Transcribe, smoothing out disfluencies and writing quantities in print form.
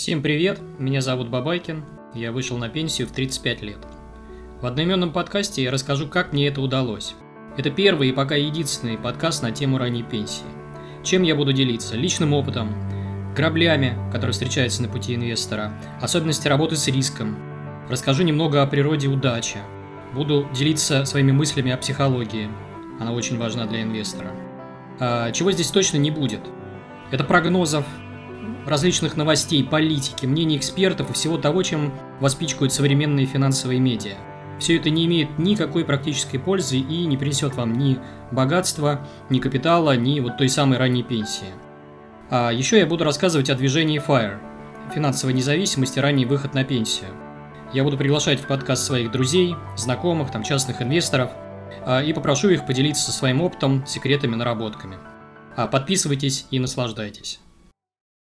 Всем привет, меня зовут Бабайкин, я вышел на пенсию в 35 лет. В одноименном подкасте я расскажу, как мне это удалось. Это первый и пока единственный подкаст на тему ранней пенсии. Чем я буду делиться? Личным опытом, граблями, которые встречаются на пути инвестора, особенности работы с риском. Расскажу немного о природе удачи. Буду делиться своими мыслями о психологии. Она очень важна для инвестора. Чего здесь точно не будет? Это прогнозов, различных новостей, политики, мнений экспертов и всего того, чем вас пичкают современные финансовые медиа. Все это не имеет никакой практической пользы и не принесет вам ни богатства, ни капитала, ни вот той самой ранней пенсии. А еще я буду рассказывать о движении FIRE, финансовой независимости, ранний выход на пенсию. Я буду приглашать в подкаст своих друзей, знакомых, частных инвесторов и попрошу их поделиться своим опытом, секретами, наработками. Подписывайтесь и наслаждайтесь.